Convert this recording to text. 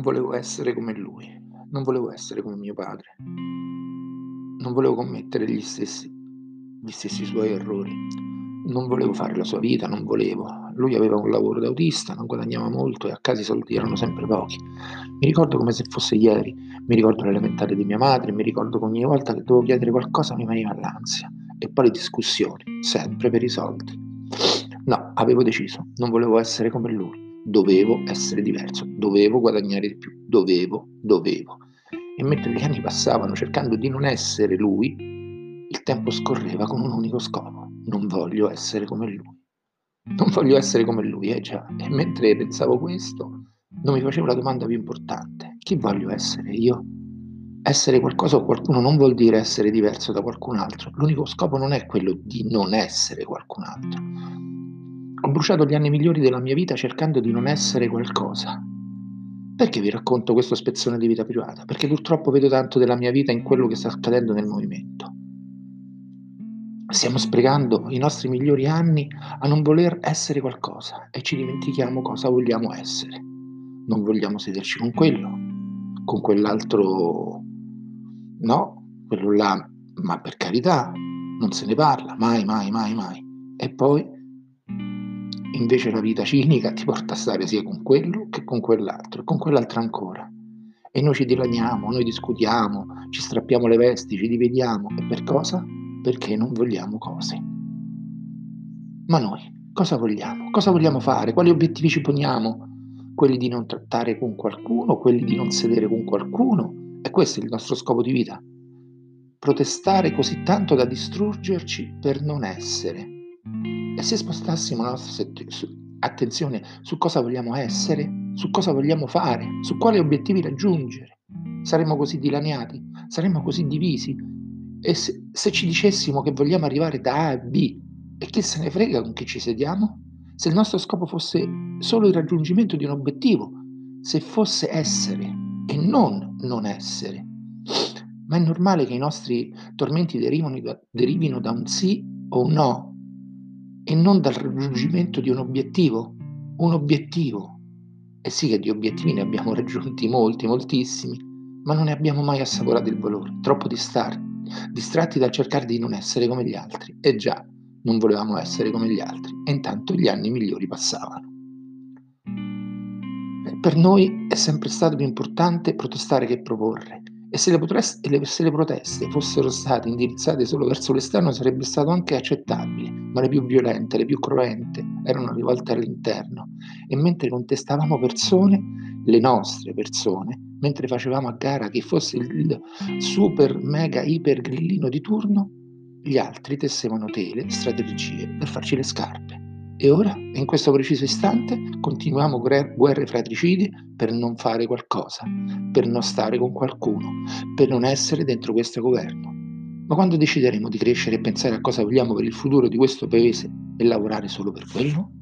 non volevo essere come lui, non volevo essere come mio padre, non volevo commettere gli stessi suoi errori, non volevo fare la sua vita, non volevo. Lui aveva un lavoro d'autista, non guadagnava molto e a casa i soldi erano sempre pochi. Mi ricordo come se fosse ieri, mi ricordo l'elementare di mia madre, mi ricordo che ogni volta che dovevo chiedere qualcosa mi veniva l'ansia. E poi le discussioni, sempre per i soldi. No, avevo deciso, non volevo essere come lui, dovevo essere diverso, dovevo guadagnare di più, dovevo. E mentre gli anni passavano cercando di non essere lui, il tempo scorreva con un unico scopo, non voglio essere come lui. Non voglio essere come lui, già. E mentre pensavo questo, non mi facevo la domanda più importante. Chi voglio essere io? Essere qualcosa o qualcuno non vuol dire essere diverso da qualcun altro. L'unico scopo non è quello di non essere qualcun altro. Ho bruciato gli anni migliori della mia vita cercando di non essere qualcosa. Perché vi racconto questo spezzone di vita privata? Perché purtroppo vedo tanto della mia vita in quello che sta accadendo nel movimento. Stiamo sprecando i nostri migliori anni a non voler essere qualcosa e ci dimentichiamo cosa vogliamo essere. Non vogliamo sederci con quello, con quell'altro, no, quello là, ma per carità, non se ne parla, mai. E poi, invece la vita cinica ti porta a stare sia con quello che con quell'altro, con quell'altro ancora. E noi ci dilaniamo, noi discutiamo, ci strappiamo le vesti, ci dividiamo, e per cosa? Perché non vogliamo cose. Ma noi cosa vogliamo? Cosa vogliamo fare? Quali obiettivi ci poniamo? Quelli di non trattare con qualcuno, quelli di non sedere con qualcuno. E questo è il nostro scopo di vita. Protestare così tanto da distruggerci per non essere. E se spostassimo la nostra attenzione su cosa vogliamo essere, su cosa vogliamo fare, su quali obiettivi raggiungere, saremmo così dilaniati, saremmo così divisi. E se ci dicessimo che vogliamo arrivare da A a B, e chi se ne frega con chi ci sediamo? Se il nostro scopo fosse solo il raggiungimento di un obiettivo, se fosse essere e non essere. Ma è normale che i nostri tormenti derivino da un sì o un no, e non dal raggiungimento di un obiettivo. Un obiettivo. E sì che di obiettivi ne abbiamo raggiunti molti, moltissimi, ma non ne abbiamo mai assaporato il valore, troppo distratti dal cercare di non essere come gli altri. E già, non volevamo essere come gli altri, e intanto gli anni migliori passavano. Per noi è sempre stato più importante protestare che proporre, e se le proteste fossero state indirizzate solo verso l'esterno sarebbe stato anche accettabile, ma le più violente, le più cruente erano rivolte all'interno, e mentre contestavamo persone, le nostre persone, mentre facevamo a gara chi fosse il super mega iper grillino di turno, gli altri tessevano tele, strategie per farci le scarpe. E ora, in questo preciso istante, continuiamo guerre fratricide per non fare qualcosa, per non stare con qualcuno, per non essere dentro questo governo. Ma quando decideremo di crescere e pensare a cosa vogliamo per il futuro di questo paese e lavorare solo per quello?